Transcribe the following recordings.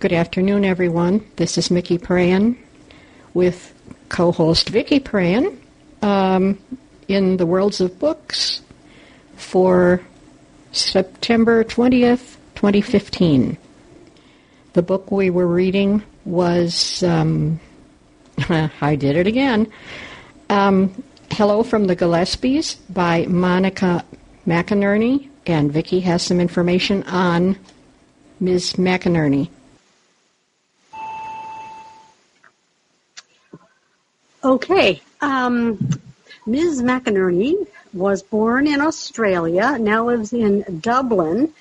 Good afternoon, everyone. This is Mickey Paran with co-host Vicki Paran in the Worlds of Books for September 20th, 2015. The book we were reading was, I did it again, Hello from the Gillespie's by Monica McInerney, and Vicki has some information on Ms. McInerney. Okay, Ms. McInerney was born in Australia, now lives in Dublin.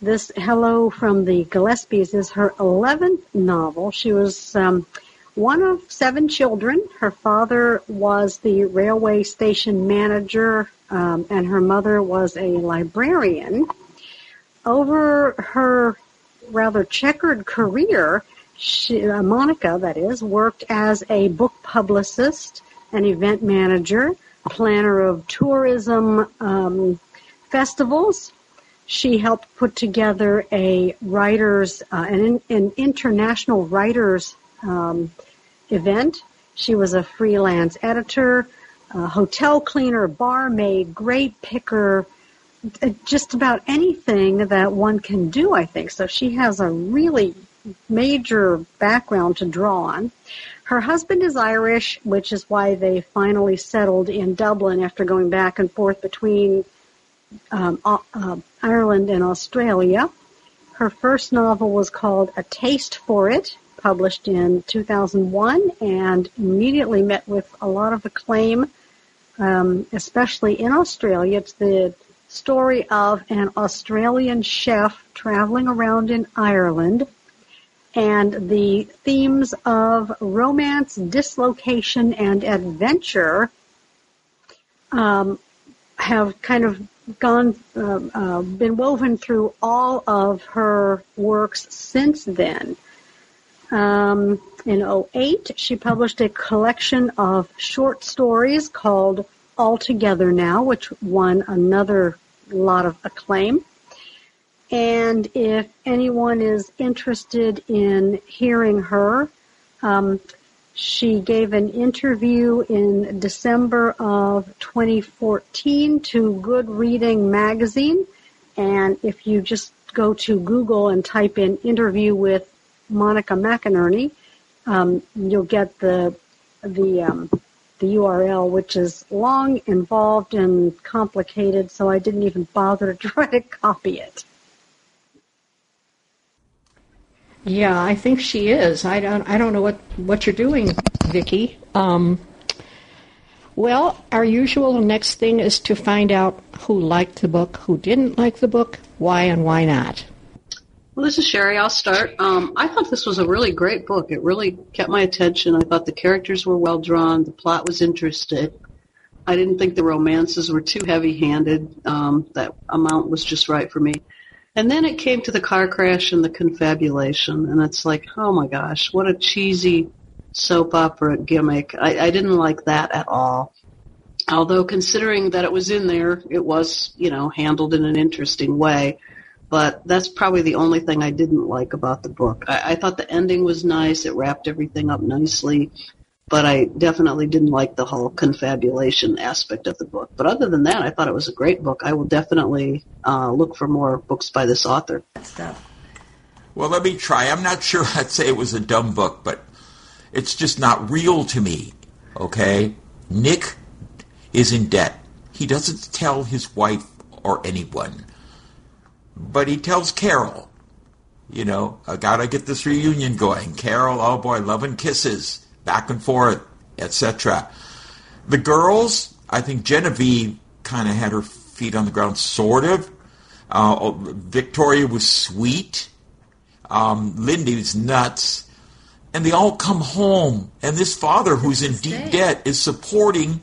This Hello from the Gillespie's is her 11th novel. She was one of 7 children. Her father was the railway station manager, and her mother was a librarian. Over her rather checkered career, Monica, that is, worked as a book publicist, an event manager, planner of tourism festivals. She helped put together a writers, an international writers event. She was a freelance editor, hotel cleaner, barmaid, grape picker, just about anything that one can do, I think. So she has a really major background to draw on. Her husband is Irish, which is why they finally settled in Dublin after going back and forth between Ireland and Australia. Her first novel was called A Taste for It, published in 2001, and immediately met with a lot of acclaim, especially in Australia. It's the story of an Australian chef traveling around in Ireland, and the themes of romance, dislocation, and adventure have kind of gone, been woven through all of her works since then. In 2008, she published a collection of short stories called All Together Now, which won another lot of acclaim. And if anyone is interested in hearing her, she gave an interview in December of 2014 to Good Reading Magazine. And if you just go to Google and type in interview with Monica McInerney, you'll get the URL, which is long, involved, and complicated, so I didn't even bother to try to copy it. Yeah, I think she is. I don't know what you're doing, Vicki. Well, our usual next thing is to find out who liked the book, who didn't like the book, why and why not. Well, this is Sherry. I'll start. I thought this was a really great book. It really kept my attention. I thought the characters were well drawn. The plot was interesting. I didn't think the romances were too heavy-handed. That amount was just right for me. And then it came to the car crash and the confabulation, and it's like, oh my gosh, what a cheesy soap opera gimmick. I didn't like that at all. Although considering that it was in there, it was, handled in an interesting way. But that's probably the only thing I didn't like about the book. I thought the ending was nice. It wrapped everything up nicely. But I definitely didn't like the whole confabulation aspect of the book. But other than that, I thought it was a great book. I will definitely look for more books by this author. Well, let me try. I'm not sure I'd say it was a dumb book, but it's just not real to me, okay? Nick is in debt. He doesn't tell his wife or anyone, but he tells Carol, I gotta get this reunion going. Carol, oh boy, love and kisses. Back and forth, etc. The girls, I think Genevieve kind of had her feet on the ground, sort of. Victoria was sweet. Lindy was nuts. And they all come home. And this father, who's in deep debt, is supporting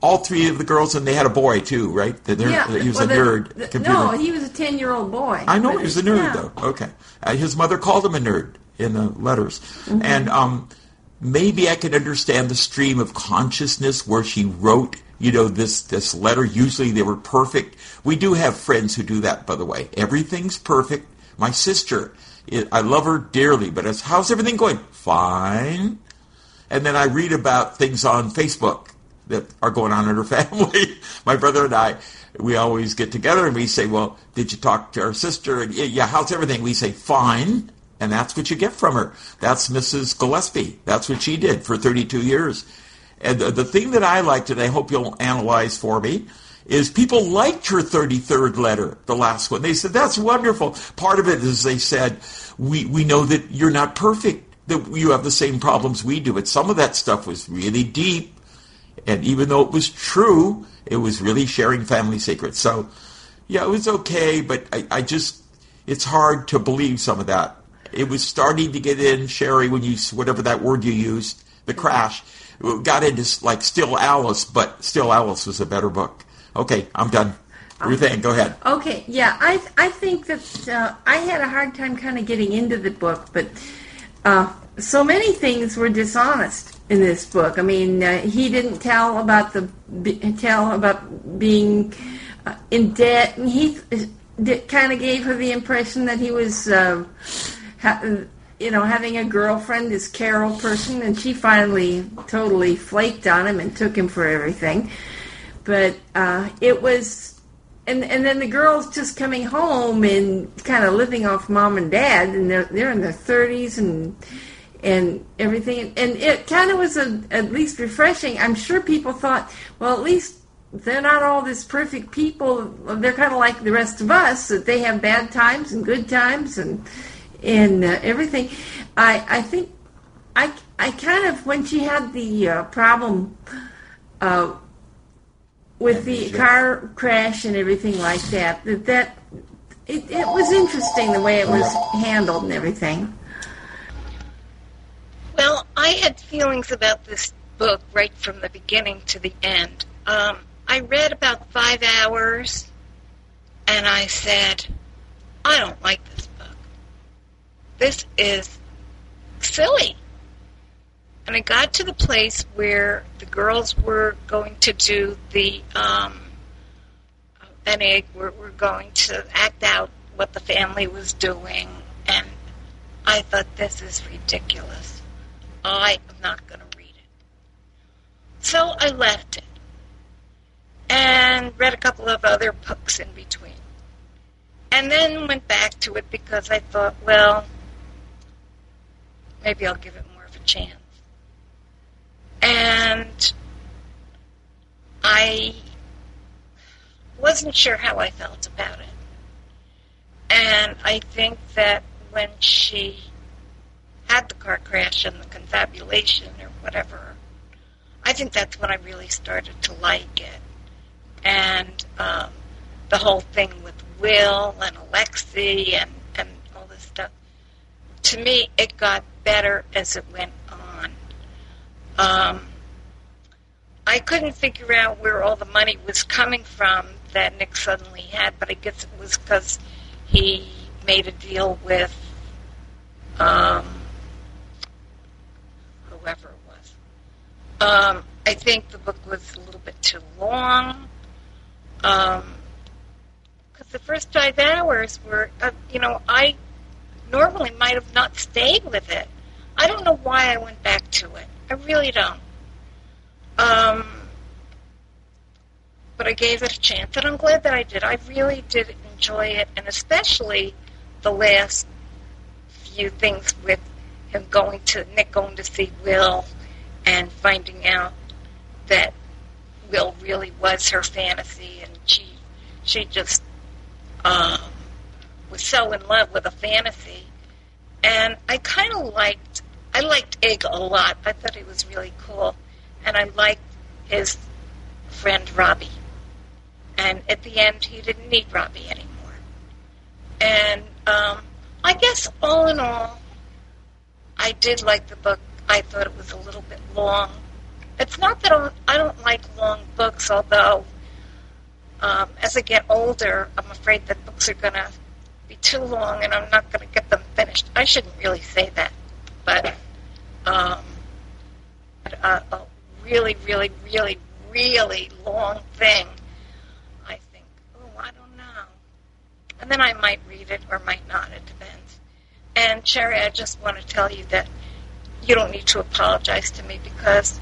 all 3 of the girls. And they had a boy, too, right? He was a nerd. No, he was a 10-year-old boy. I know, he was a nerd, though. Okay. His mother called him a nerd in the letters. Mm-hmm. And maybe I could understand the stream of consciousness where she wrote, this letter. Usually they were perfect. We do have friends who do that, by the way. Everything's perfect. My sister, I love her dearly, but it's, how's everything going? Fine. And then I read about things on Facebook that are going on in her family. My brother and I, we always get together and we say, well, did you talk to our sister? And, yeah, how's everything? We say, fine. And that's what you get from her. That's Mrs. Gillespie. That's what she did for 32 years. And the thing that I liked, and I hope you'll analyze for me, is people liked her 33rd letter, the last one. They said, that's wonderful. Part of it is they said, we know that you're not perfect, that you have the same problems we do. But some of that stuff was really deep. And even though it was true, it was really sharing family secrets. So, yeah, it was okay, but I just, it's hard to believe some of that. It was starting to get in, Sherry, when you, whatever that word you used, the crash, got into like Still Alice, but Still Alice was a better book. Okay, I'm done. Ruth Ann, go ahead. Okay, yeah, I think that I had a hard time kind of getting into the book, but so many things were dishonest in this book. I mean, he didn't tell about being in debt, and he kind of gave her the impression that he was, having a girlfriend, this Carol person, and she finally totally flaked on him and took him for everything. But it was, and then the girls just coming home and kind of living off mom and dad, and they're in their 30s and everything. And it kind of was at least refreshing. I'm sure people thought, well, at least they're not all this perfect people. They're kind of like the rest of us, that they have bad times and good times and everything. I think I kind of, when she had the problem with the car crash and everything like that, it was interesting the way it was handled and everything. Well, I had feelings about this book right from the beginning to the end. I read about 5 hours, and I said, I don't like this book. This is silly. And I got to the place where the girls were going to do the were going to act out what the family was doing, and I thought, this is ridiculous. I am not going to read it. So I left it and read a couple of other books in between. And then went back to it because I thought, well, maybe I'll give it more of a chance. And I wasn't sure how I felt about it. And I think that when she had the car crash and the confabulation or whatever, I think that's when I really started to like it. And the whole thing with Will and Alexi and all this stuff. To me, it got better as it went on. I couldn't figure out where all the money was coming from that Nick suddenly had, but I guess it was because he made a deal with whoever it was. I think the book was a little bit too long, because the first 5 hours were, I normally might have not stayed with it. I don't know why I went back to it. I really don't. But I gave it a chance, and I'm glad that I did. I really did enjoy it, and especially the last few things with him Nick going to see Will and finding out that Will really was her fantasy, and she just was so in love with a fantasy. And I kind of liked Egg a lot. I thought he was really cool. And I liked his friend Robbie. And at the end, he didn't need Robbie anymore. And I guess all in all, I did like the book. I thought it was a little bit long. It's not that I don't like long books, although as I get older, I'm afraid that books are going to be too long and I'm not going to get them finished. I shouldn't really say that. But a really, really, really, really long thing, I think. Oh, I don't know. and then I might read it or might not. It depends. And Sherry, I just want to tell you that you don't need to apologize to me because,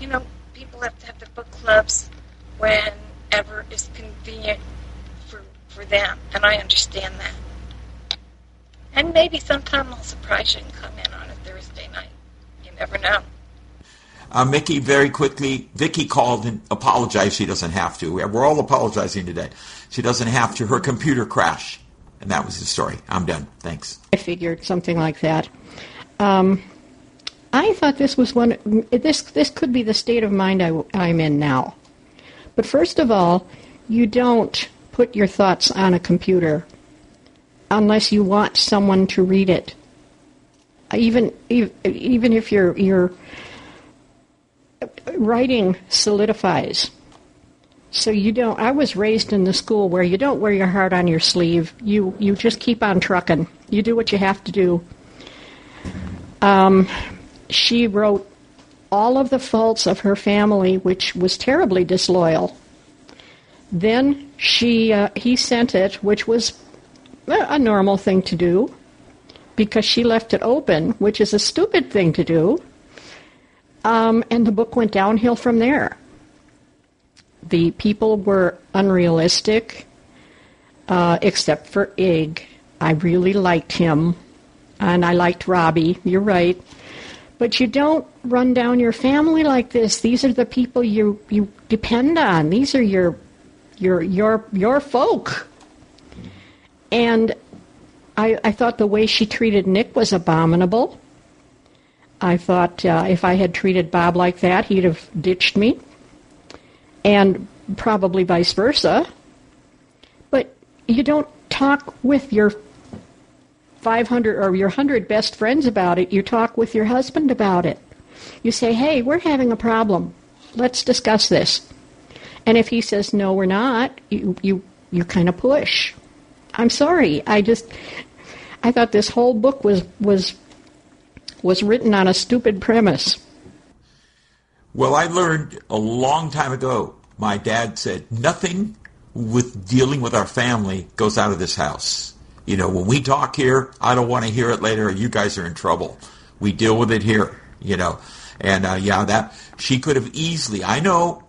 you know, people have to have their book clubs whenever is convenient for them, and I understand that. And maybe sometime I'll surprise you and come in on a Thursday night. You never know. Mickey, very quickly, Vicky called and apologized. She doesn't have to. We're all apologizing today. She doesn't have to. Her computer crashed, and that was the story. I'm done. Thanks. I figured something like that. I thought this was one. This could be the state of mind I'm in now. But first of all, you don't put your thoughts on a computer unless you want someone to read it. Even if you're writing solidifies. So you don't. I was raised in the school where you don't wear your heart on your sleeve. You just keep on trucking. You do what you have to do. She wrote all of the faults of her family, which was terribly disloyal. Then he sent it, which was a normal thing to do, because she left it open, which is a stupid thing to do. And the book went downhill from there. The people were unrealistic, except for Ig. I really liked him, and I liked Robbie. You're right. But you don't run down your family like this. These are the people you depend on. These are your folk. And I thought the way she treated Nick was abominable. I thought if I had treated Bob like that, he'd have ditched me, and probably vice versa. But you don't talk with your 500 or your 100 best friends about it. You talk with your husband about it. You say, hey, we're having a problem. Let's discuss this. And if he says, no, we're not, you kind of push. I'm sorry. I thought this whole book was written on a stupid premise. Well, I learned a long time ago, my dad said, nothing with dealing with our family goes out of this house. You know, when we talk here, I don't want to hear it later. You guys are in trouble. We deal with it here, you know. And, that she could have easily, I know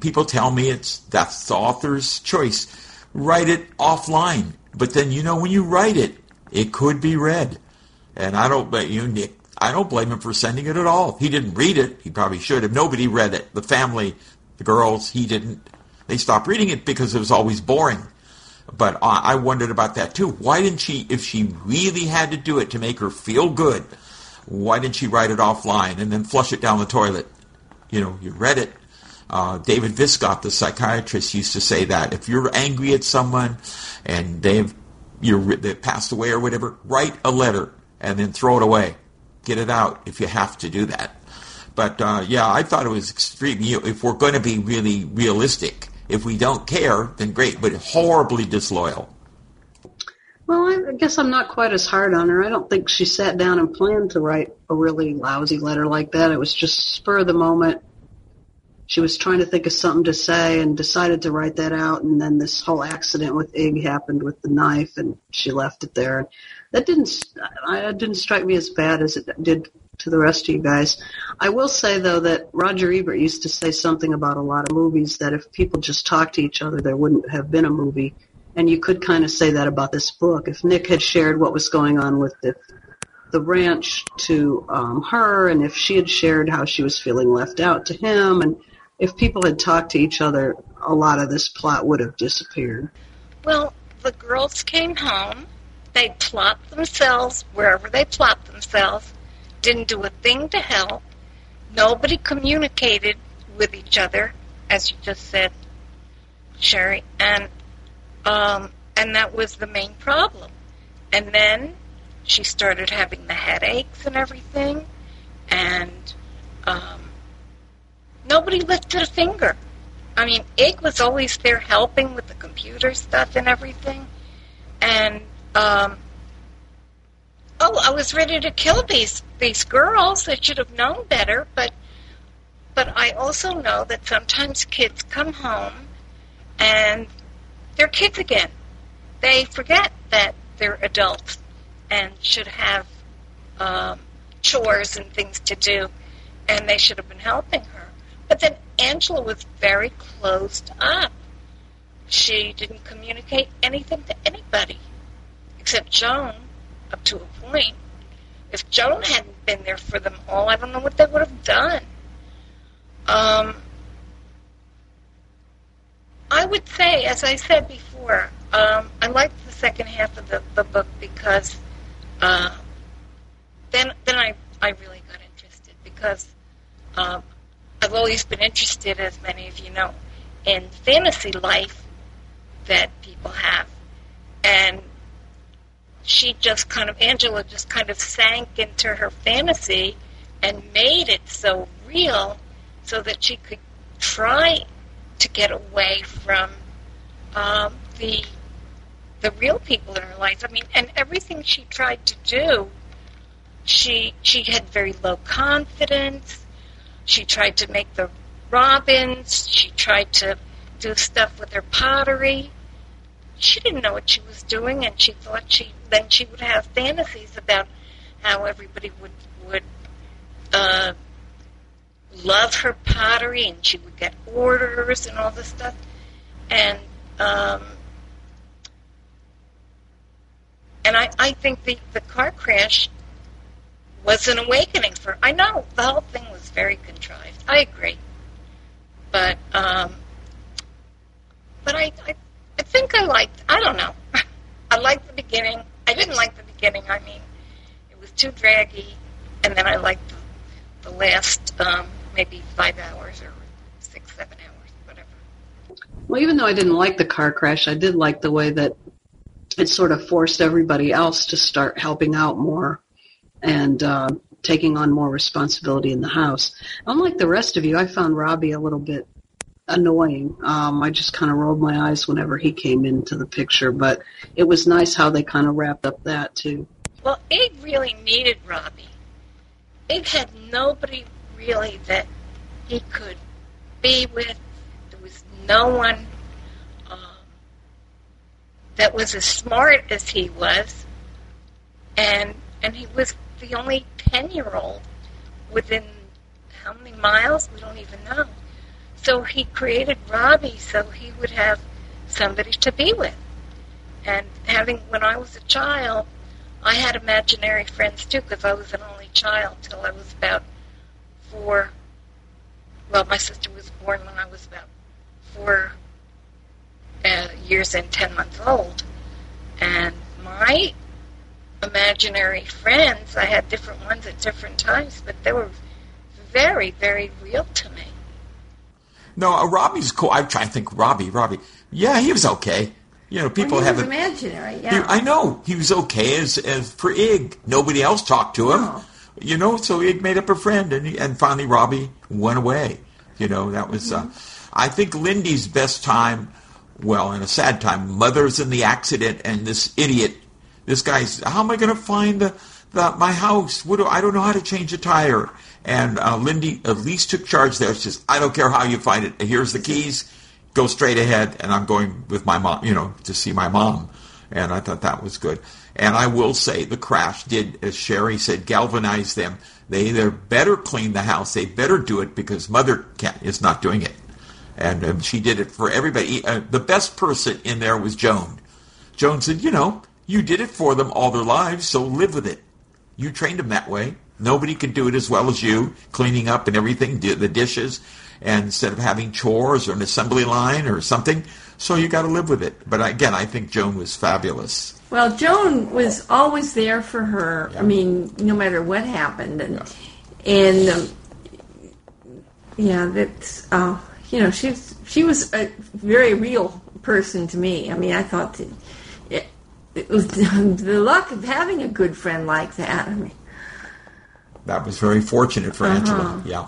people tell me that's the author's choice. Write it offline. But then, you know, when you write it, it could be read. And I don't blame you, Nick. I don't blame him for sending it at all. He didn't read it. He probably should have. Nobody read it. The family, the girls, he didn't. They stopped reading it because it was always boring. But I wondered about that, too. Why didn't she, if she really had to do it to make her feel good, why didn't she write it offline and then flush it down the toilet? You know, you read it. David Viscott, the psychiatrist, used to say that. If you're angry at someone and they've passed away or whatever, write a letter. And then throw it away. Get it out if you have to do that. But, I thought it was extreme. If we're going to be really realistic, if we don't care, then great, but horribly disloyal. Well, I guess I'm not quite as hard on her. I don't think she sat down and planned to write a really lousy letter like that. It was just spur of the moment. She was trying to think of something to say and decided to write that out. And then this whole accident with Ig happened with the knife, and she left it there. That didn't strike me as bad as it did to the rest of you guys. I will say, though, that Roger Ebert used to say something about a lot of movies, that if people just talked to each other, there wouldn't have been a movie. And you could kind of say that about this book. If Nick had shared what was going on with the ranch to her, and if she had shared how she was feeling left out to him, and if people had talked to each other, a lot of this plot would have disappeared. Well, the girls came home. They plopped themselves wherever they plopped themselves, didn't do a thing to help. Nobody communicated with each other, as you just said, Sherry. And that was the main problem. And then she started having the headaches and everything. And nobody lifted a finger. I mean, Ig was always there helping with the computer stuff and everything. And, I was ready to kill these girls. I should have known better. But I also know that sometimes kids come home and they're kids again. they forget that they're adults and should have chores and things to do, and they should have been helping her. But then Angela was very closed up. She didn't communicate anything to anybody except Joan, up to a point. If Joan hadn't been there for them all, I don't know what they would have done. I would say, as I said before, I liked the second half of the book because then I really got interested because I've always been interested, as many of you know, in fantasy life that people have. And Angela just kind of sank into her fantasy and made it so real so that she could try to get away from the real people in her life. I mean, and everything she tried to do, she had very low confidence. She tried to make the robins. She tried to do stuff with her pottery. She didn't know what she was doing, and she thought she would have fantasies about how everybody would love her pottery, and she would get orders and all this stuff. And I think the car crash was an awakening for her. I know the whole thing was very contrived. I agree, but I think I liked. I don't know. I liked the beginning. I didn't like the beginning. I mean, it was too draggy, and then I liked the last maybe 5 hours or 6, 7 hours, whatever. Well, even though I didn't like the car crash, I did like the way that it sort of forced everybody else to start helping out more and taking on more responsibility in the house. Unlike the rest of you, I found Robbie a little bit annoying. I just kind of rolled my eyes whenever he came into the picture, but it was nice how they kind of wrapped up that, too. Well, Ig really needed Robbie. Ig had nobody really that he could be with. There was no one that was as smart as he was, and he was the only 10-year-old within how many miles? We don't even know. So he created Robbie so he would have somebody to be with. And when I was a child, I had imaginary friends, too, because I was an only child till I was about 4. Well, my sister was born when I was about 4 years and 10 months old. And my imaginary friends, I had different ones at different times, but they were very, very real to me. No, Robbie's cool. I'm trying to think. Robbie. Yeah, he was okay. You know, people have it. Imaginary, yeah. I know. He was okay as for Ig. Nobody else talked to him. Oh. You know, so Ig made up a friend, and finally Robbie went away. You know, that was, I think, Lindy's best time, well, and a sad time. Mother's in the accident, and this idiot, this guy's, how am I going to find my house? I don't know how to change a tire. And Lindy at least took charge there. She says, I don't care how you find it. Here's the keys. Go straight ahead, and I'm going with my mom, you know, to see my mom. And I thought that was good. And I will say the crash did, as Sherry said, galvanize them. They either better clean the house, they better do it, because Mother is not doing it. And she did it for everybody. The best person in there was Joan. Joan said, you know, you did it for them all their lives, so live with it. You trained them that way. Nobody could do it as well as you, cleaning up and everything, the dishes. And instead of having chores or an assembly line or something, so you got to live with it. But again, I think Joan was fabulous. Well, Joan was always there for her. Yeah. I mean, no matter what happened, that's you know, she was a very real person to me. I mean, I thought that it was the luck of having a good friend like that. I mean, that was very fortunate for Angela. Yeah.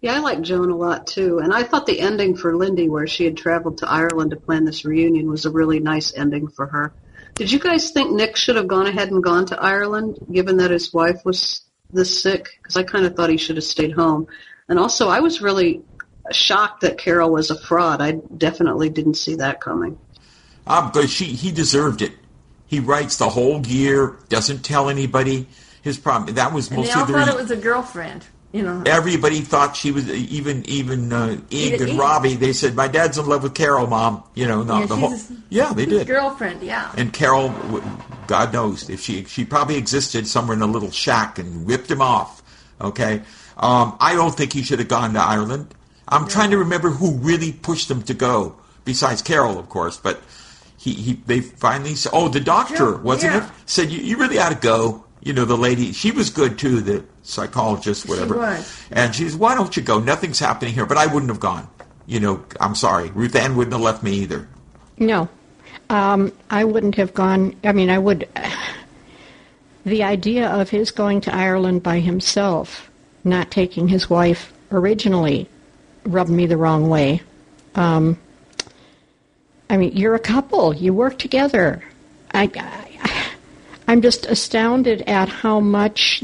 Yeah, I like Joan a lot, too. And I thought the ending for Lindy, where she had traveled to Ireland to plan this reunion, was a really nice ending for her. Did you guys think Nick should have gone ahead and gone to Ireland, given that his wife was this sick? Because I kind of thought he should have stayed home. And also, I was really shocked that Carol was a fraud. I definitely didn't see that coming. He deserved it. He writes the whole year, doesn't tell anybody his problem. That was mostly the reason. They all thought it was a girlfriend. You know, everybody thought she was even Eve and Robbie. They said, "My dad's in love with Carol, Mom." You know, they did. Girlfriend, yeah. And Carol, God knows if she probably existed somewhere in a little shack and ripped him off. Okay, I don't think he should have gone to Ireland. I'm trying to remember who really pushed him to go, besides Carol, of course. But they finally said, "Oh, the doctor, wasn't it?" Said, "You really ought to go." You know, the lady, she was good too, the psychologist, whatever. She was. And she says, "Why don't you go? Nothing's happening here." But I wouldn't have gone. You know, I'm sorry. Ruth Ann wouldn't have left me either. No. I wouldn't have gone. I mean, I would. The idea of his going to Ireland by himself, not taking his wife originally, rubbed me the wrong way. I mean, you're a couple. You work together. I'm just astounded at how much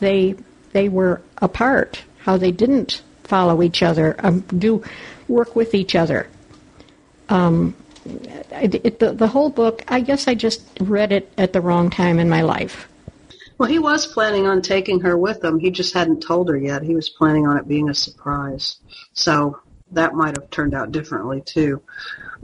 they were apart, how they didn't follow each other, do work with each other. The whole book, I guess I just read it at the wrong time in my life. Well, he was planning on taking her with him. He just hadn't told her yet. He was planning on it being a surprise. So that might have turned out differently, too.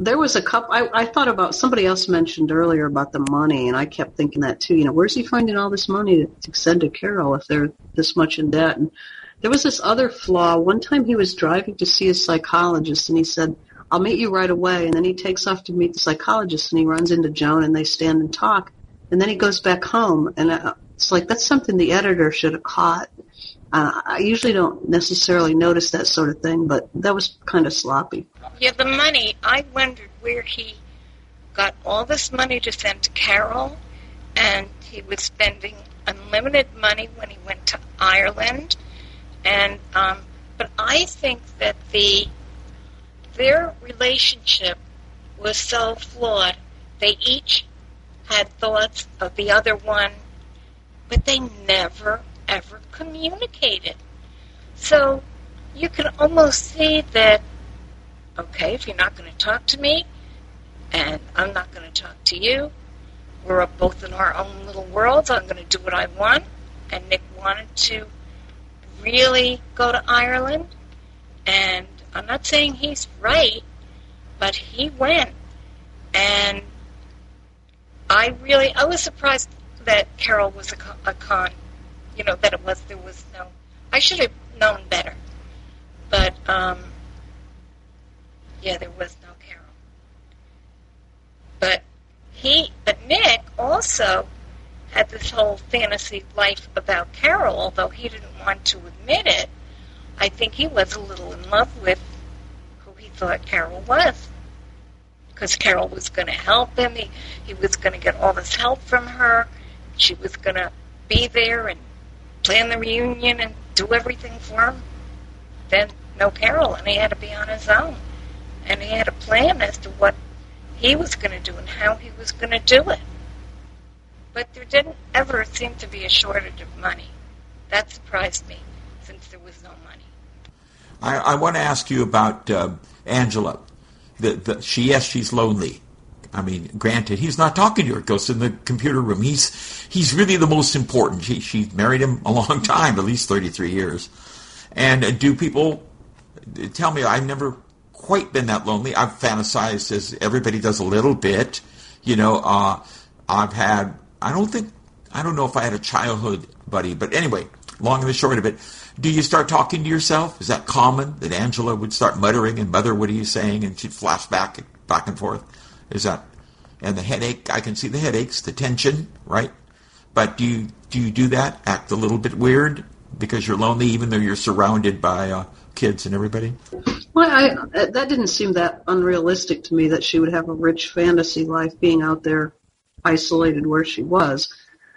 There was a couple, I thought about, somebody else mentioned earlier about the money, and I kept thinking that too. You know, where's he finding all this money to send to Carol if they're this much in debt? And there was this other flaw. One time he was driving to see a psychologist, and he said, "I'll meet you right away." And then he takes off to meet the psychologist, and he runs into Joan, and they stand and talk. And then he goes back home, and it's like, that's something the editor should have caught. I usually don't necessarily notice that sort of thing, but that was kind of sloppy. Yeah, the money, I wondered where he got all this money to send to Carol, and he was spending unlimited money when he went to Ireland. And but I think that their relationship was so flawed. They each had thoughts of the other one, but they never ever communicated. So you can almost see that, okay, if you're not going to talk to me and I'm not going to talk to you, we're both in our own little worlds, I'm going to do what I want. And Nick wanted to really go to Ireland, and I'm not saying he's right, but he went. And I was surprised that Carol was a con. You know, that I should have known better. But, there was no Carol. But Nick also had this whole fantasy life about Carol, although he didn't want to admit it. I think he was a little in love with who he thought Carol was. Because Carol was going to help him. He was going to get all this help from her. She was going to be there and plan the reunion and do everything for him. Then no Carol, and he had to be on his own, and he had a plan as to what he was going to do and how he was going to do it. But there didn't ever seem to be a shortage of money. That surprised me, since there was no money. I want to ask you about Angela. She's lonely. I mean, granted, he's not talking to her. It goes in the computer room. He's really the most important. She married him a long time, at least 33 years. And do people tell me, I've never quite been that lonely. I've fantasized, as everybody does a little bit. You know, I don't know if I had a childhood buddy. But anyway, long and the short of it, do you start talking to yourself? Is that common, that Angela would start muttering and mother, what are you saying? And she'd flash back and forth. Is that, and the headache, I can see the headaches, the tension, right? But do you do that, act a little bit weird because you're lonely even though you're surrounded by kids and everybody? Well, that didn't seem that unrealistic to me, that she would have a rich fantasy life being out there isolated where she was.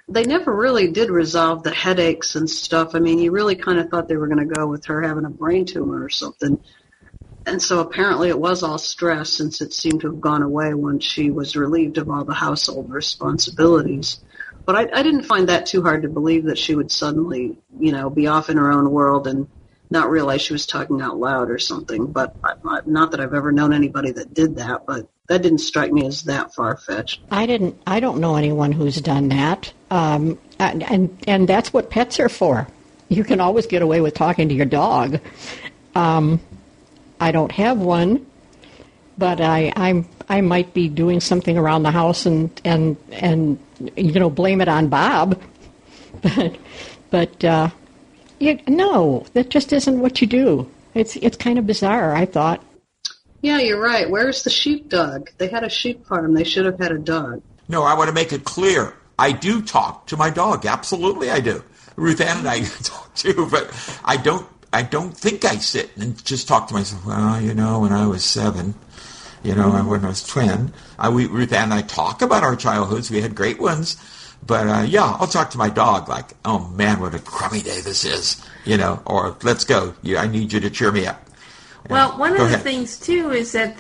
They never really did resolve the headaches and stuff. I mean, you really kind of thought they were going to go with her having a brain tumor or something. And so apparently it was all stress, since it seemed to have gone away when she was relieved of all the household responsibilities. But I didn't find that too hard to believe, that she would suddenly, you know, be off in her own world and not realize she was talking out loud or something. But not that I've ever known anybody that did that, but That didn't strike me as that far-fetched. I don't know anyone who's done that. And that's what pets are for. You can always get away with talking to your dog. I don't have one, but I might be doing something around the house and you know, blame it on Bob. But no, that just isn't what you do. It's kind of bizarre, I thought. Yeah, you're right. Where's the sheepdog? They had a sheep farm. They should have had a dog. No, I want to make it clear. I do talk to my dog. Absolutely, I do. Ruth Ann and I talk too, but I don't think I sit and just talk to myself. Well, you know, when I was 7, you know, when I was 10, Ruth Ann and I talk about our childhoods. We had great ones. But, yeah, I'll talk to my dog like, oh, man, what a crummy day this is, you know, or let's go. I need you to cheer me up. Yeah. Well, one of the things, too, is that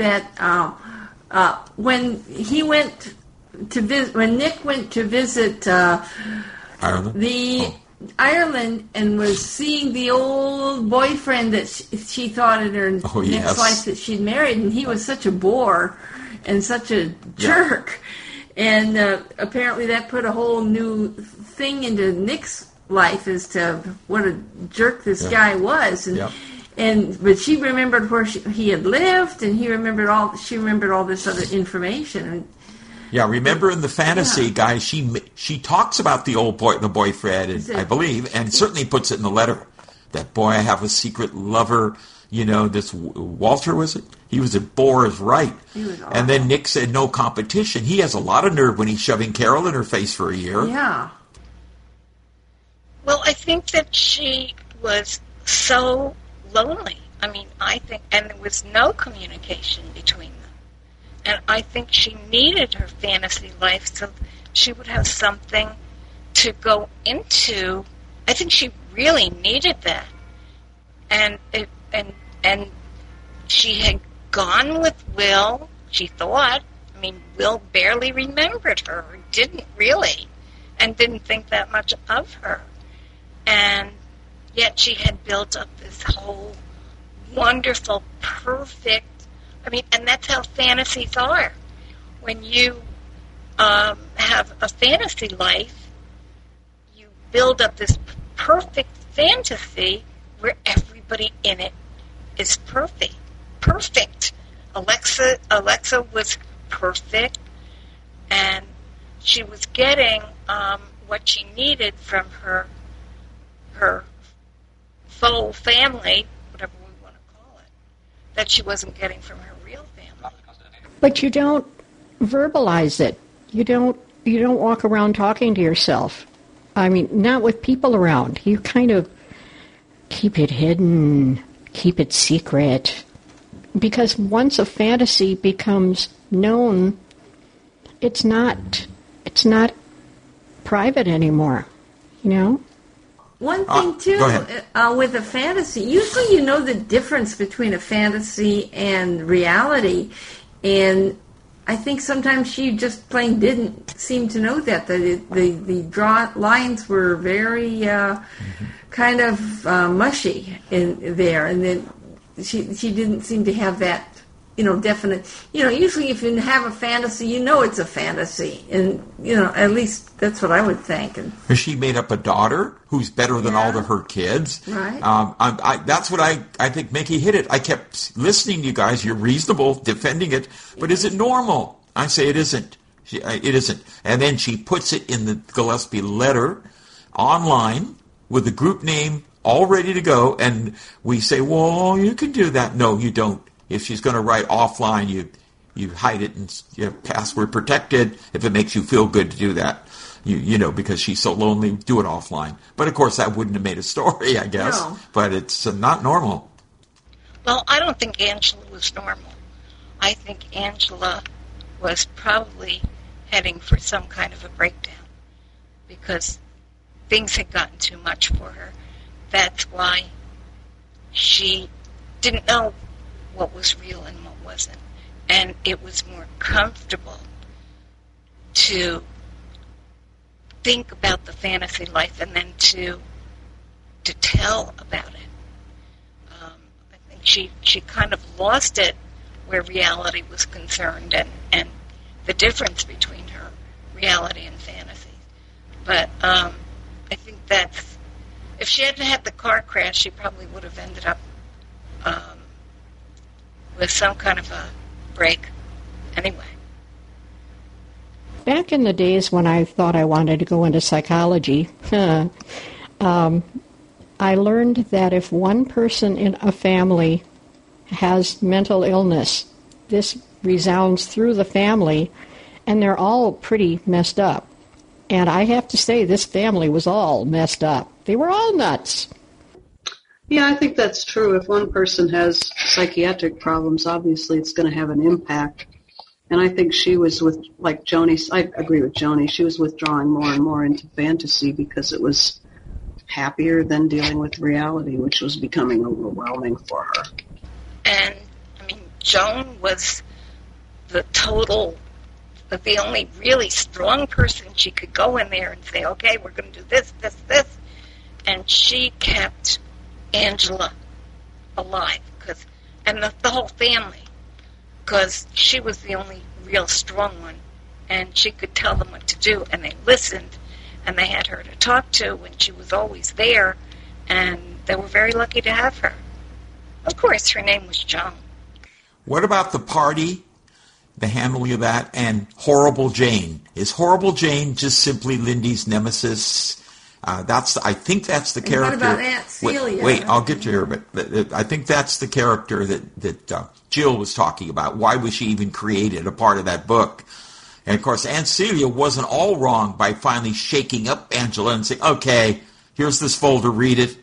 when he went to visit, when Nick went to visit Ireland? Ireland and was seeing the old boyfriend that she thought in her next life that she'd married, and he was such a bore and such a jerk. And apparently that put a whole new thing into Nick's life as to what a jerk this guy was. And, but she remembered where he had lived, and she remembered all this other information. Yeah, remember in the fantasy, guys, she talks about the boyfriend, I believe, and certainly puts it in the letter. That boy, I have a secret lover. You know, this Walter, was it? He was a bore is right. And then Nick said no competition. He has a lot of nerve when he's shoving Carol in her face for a year. Yeah. Well, I think that she was so lonely. I mean, and there was no communication between them. And I think she needed her fantasy life so she would have something to go into. I think she really needed that. And she had gone with Will, she thought. I mean, Will barely remembered her, didn't really, and didn't think that much of her. And yet she had built up this whole wonderful, perfect, I mean, and that's how fantasies are. When you have a fantasy life, you build up this perfect fantasy where everybody in it is perfect. Alexa was perfect, and she was getting what she needed from her faux family, whatever we want to call it, that she wasn't getting from her real family. But you don't verbalize it. You don't walk around talking to yourself. I mean, not with people around. You kind of keep it hidden. Keep it secret. Because once a fantasy becomes known, it's not private anymore, you know? One thing, too, with a fantasy, usually you know the difference between a fantasy and reality, and I think sometimes she just plain didn't seem to know that. The draw lines were very kind of mushy in there, and then she didn't seem to have that, you know, definite. You know, usually if you have a fantasy, you know it's a fantasy, and you know at least that's what I would think. And she made up a daughter who's better than all of her kids. Right. That's what I think. Mickey hit it. I kept listening to you guys. You're reasonable, defending it, but is it normal? I say it isn't. It isn't. And then she puts it in the Gillespie letter online, with the group name all ready to go, and we say, well, you can do that. No, you don't. If she's going to write offline, you hide it and you have password protected. If it makes you feel good to do that, you know, because she's so lonely, do it offline. But, of course, that wouldn't have made a story, I guess. No. But it's not normal. Well, I don't think Angela was normal. I think Angela was probably heading for some kind of a breakdown because things had gotten too much for her. That's why she didn't know what was real and what wasn't. And it was more comfortable to think about the fantasy life and then to tell about it. I think she kind of lost it where reality was concerned, and the difference between her reality and fantasy. But I think that's, if she hadn't had the car crash, she probably would have ended up with some kind of a break anyway. Back in the days when I thought I wanted to go into psychology, I learned that if one person in a family has mental illness, this resounds through the family, and they're all pretty messed up. And I have to say, this family was all messed up. They were all nuts. Yeah, I think that's true. If one person has psychiatric problems, obviously it's going to have an impact. And I think she was with, like Joni, I agree with Joni, she was withdrawing more and more into fantasy because it was happier than dealing with reality, which was becoming overwhelming for her. And, I mean, Joan was the total, the only really strong person. She could go in there and say, okay, we're going to do this, this, this. And she kept Angela alive, cause, and the whole family, because she was the only real strong one, and she could tell them what to do, and they listened, and they had her to talk to, and she was always there, and they were very lucky to have her. Of course, her name was Joan. What about the party, the handling of that, and Horrible Jane? Is Horrible Jane just simply Lindy's nemesis? I think that's the character. What about Aunt Celia? Wait, I'll get to her, but I think that's the character that Jill was talking about. Why was she even created a part of that book? And, of course, Aunt Celia wasn't all wrong by finally shaking up Angela and saying, okay, here's this folder, read it,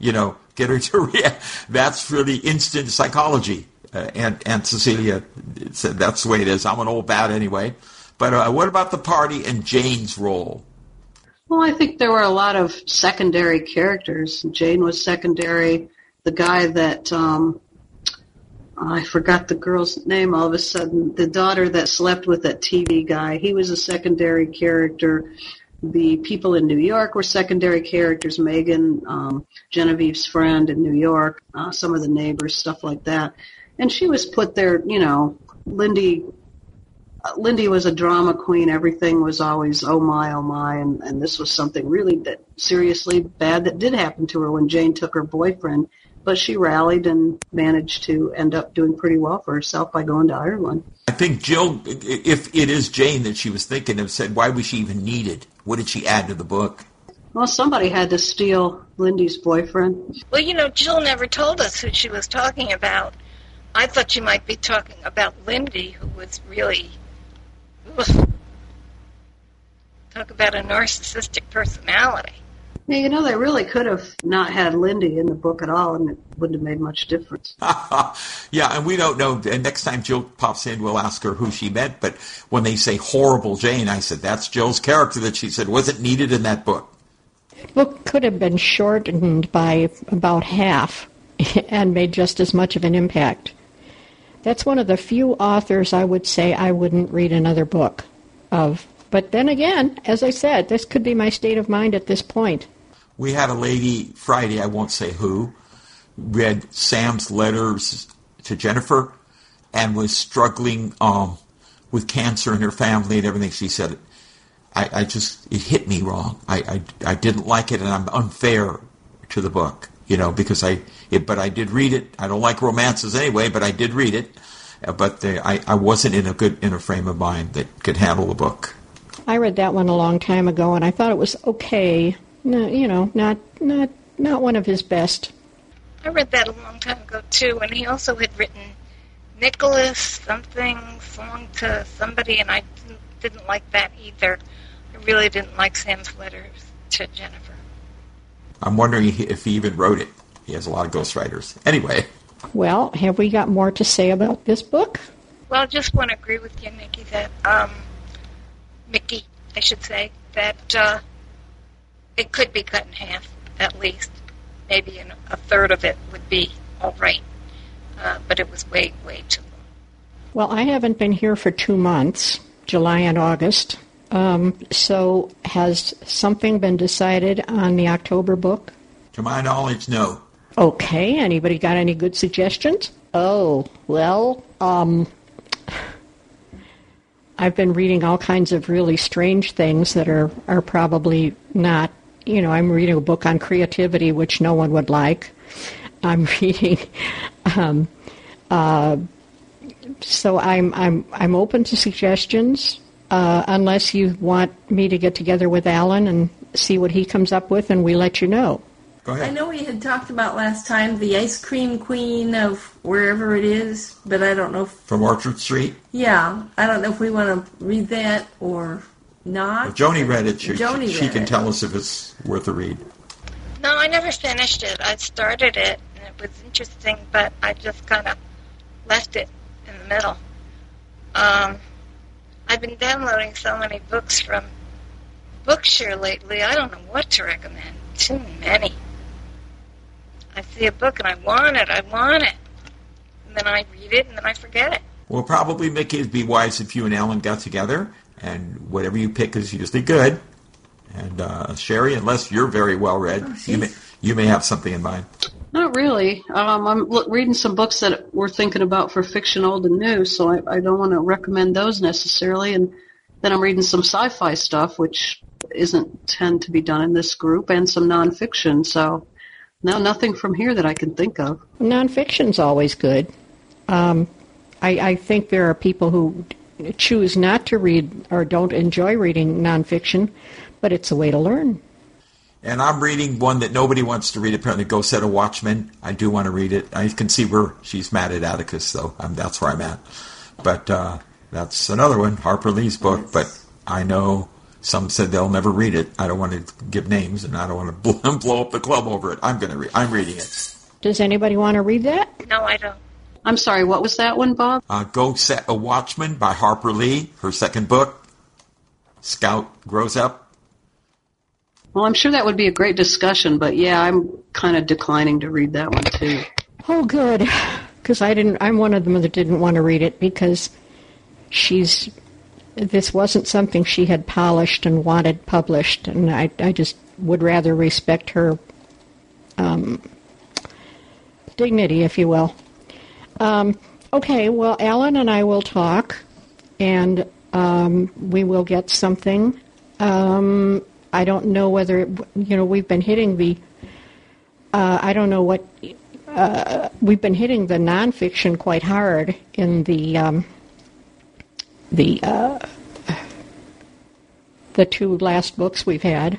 you know, get her to react. That's really instant psychology. And Aunt Cecilia said that's the way it is. I'm an old bat anyway. But what about the party and Jane's role? Well, I think there were a lot of secondary characters. Jane was secondary. The guy that, I forgot the girl's name all of a sudden, the daughter that slept with that TV guy, he was a secondary character. The people in New York were secondary characters. Megan, Genevieve's friend in New York, some of the neighbors, stuff like that. And she was put there, you know, Lindy was a drama queen. Everything was always, oh, my, and this was something really that seriously bad that did happen to her when Jane took her boyfriend, but she rallied and managed to end up doing pretty well for herself by going to Ireland. I think Jill, if it is Jane that she was thinking of, said, why was she even needed? What did she add to the book? Well, somebody had to steal Lindy's boyfriend. Well, you know, Jill never told us who she was talking about. I thought she might be talking about Lindy, who was really... Talk about a narcissistic personality. Yeah, you know, they really could have not had Lindy in the book at all, and it wouldn't have made much difference. Yeah, and we don't know. And next time Jill pops in, we'll ask her who she meant. But when they say Horrible Jane, I said, that's Jill's character that she said wasn't needed in that book. Book could have been shortened by about half and made just as much of an impact. That's one of the few authors I would say I wouldn't read another book of. But then again, as I said, this could be my state of mind at this point. We had a lady Friday, I won't say who, read Sam's letters to Jennifer and was struggling with cancer in her family and everything. She said, it hit me wrong. I didn't like it, and I'm unfair to the book. You know, because but I did read it. I don't like romances anyway, but I did read it. But I wasn't in a frame of mind that could handle the book. I read that one a long time ago, and I thought it was okay. No, you know, not one of his best. I read that a long time ago too, and he also had written Nicholas something song to somebody, and I didn't like that either. I really didn't like Sam's letters to Jennifer. I'm wondering if he even wrote it. He has a lot of ghostwriters. Anyway. Well, have we got more to say about this book? Well, I just want to agree with you, Mickey, that, that it could be cut in half, at least. Maybe a third of it would be all right. But it was way, way too long. Well, I haven't been here for 2 months, July and August. So has something been decided on the October book? To my knowledge, no. Okay. Anybody got any good suggestions? Oh, well, I've been reading all kinds of really strange things that are probably not, you know, I'm reading a book on creativity, which no one would like. I'm reading, so I'm open to suggestions, unless you want me to get together with Alan and see what he comes up with, and we let you know. Go ahead. I know we had talked about last time the ice cream queen of wherever it is, but I don't know if... From Orchard Street? Yeah. I don't know if we want to read that or not. Well, Joni read it. She can tell us if it's worth a read. No, I never finished it. I started it, and it was interesting, but I just kind of left it in the middle. I've been downloading so many books from Bookshare lately, I don't know what to recommend. Too many. I see a book and I want it. And then I read it and then I forget it. Well, probably, Mickey, it'd be wise if you and Alan got together, and whatever you pick is usually good. And Sherry, unless you're very well read, you may have something in mind. Not really. I'm reading some books that we're thinking about for fiction, old and new, so I don't want to recommend those necessarily. And then I'm reading some sci-fi stuff, which isn't tend to be done in this group, and some nonfiction. So, no, nothing from here that I can think of. Nonfiction's always good. I think there are people who choose not to read or don't enjoy reading nonfiction, but it's a way to learn. And I'm reading one that nobody wants to read, apparently, Go Set a Watchman. I do want to read it. I can see where she's mad at Atticus, so that's where I'm at. But that's another one, Harper Lee's book, but I know... Some said they'll never read it. I don't want to give names, and I don't want to blow up the club over it. I'm reading it. Does anybody want to read that? No, I don't. I'm sorry, what was that one, Bob? Go Set a Watchman by Harper Lee, her second book. Scout grows up. Well, I'm sure that would be a great discussion, but yeah, I'm kind of declining to read that one, too. Oh, good, because I'm one of them that didn't want to read it because this wasn't something she had polished and wanted published, and I just would rather respect her dignity, if you will. Okay, well, Alan and I will talk, and we will get something. I don't know whether, we've been hitting the, we've been hitting the nonfiction quite hard in the two last books we've had,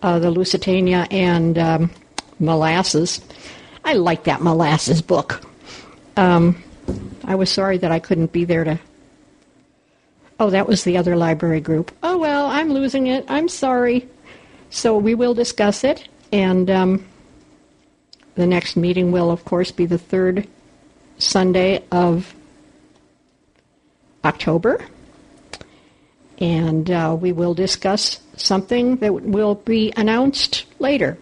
The Lusitania and Molasses. I like that Molasses book. I was sorry that I couldn't be there to... Oh, that was the other library group. Oh, well, I'm losing it. I'm sorry. So we will discuss it, and the next meeting will, of course, be the third Sunday of October, and we will discuss something that will be announced later.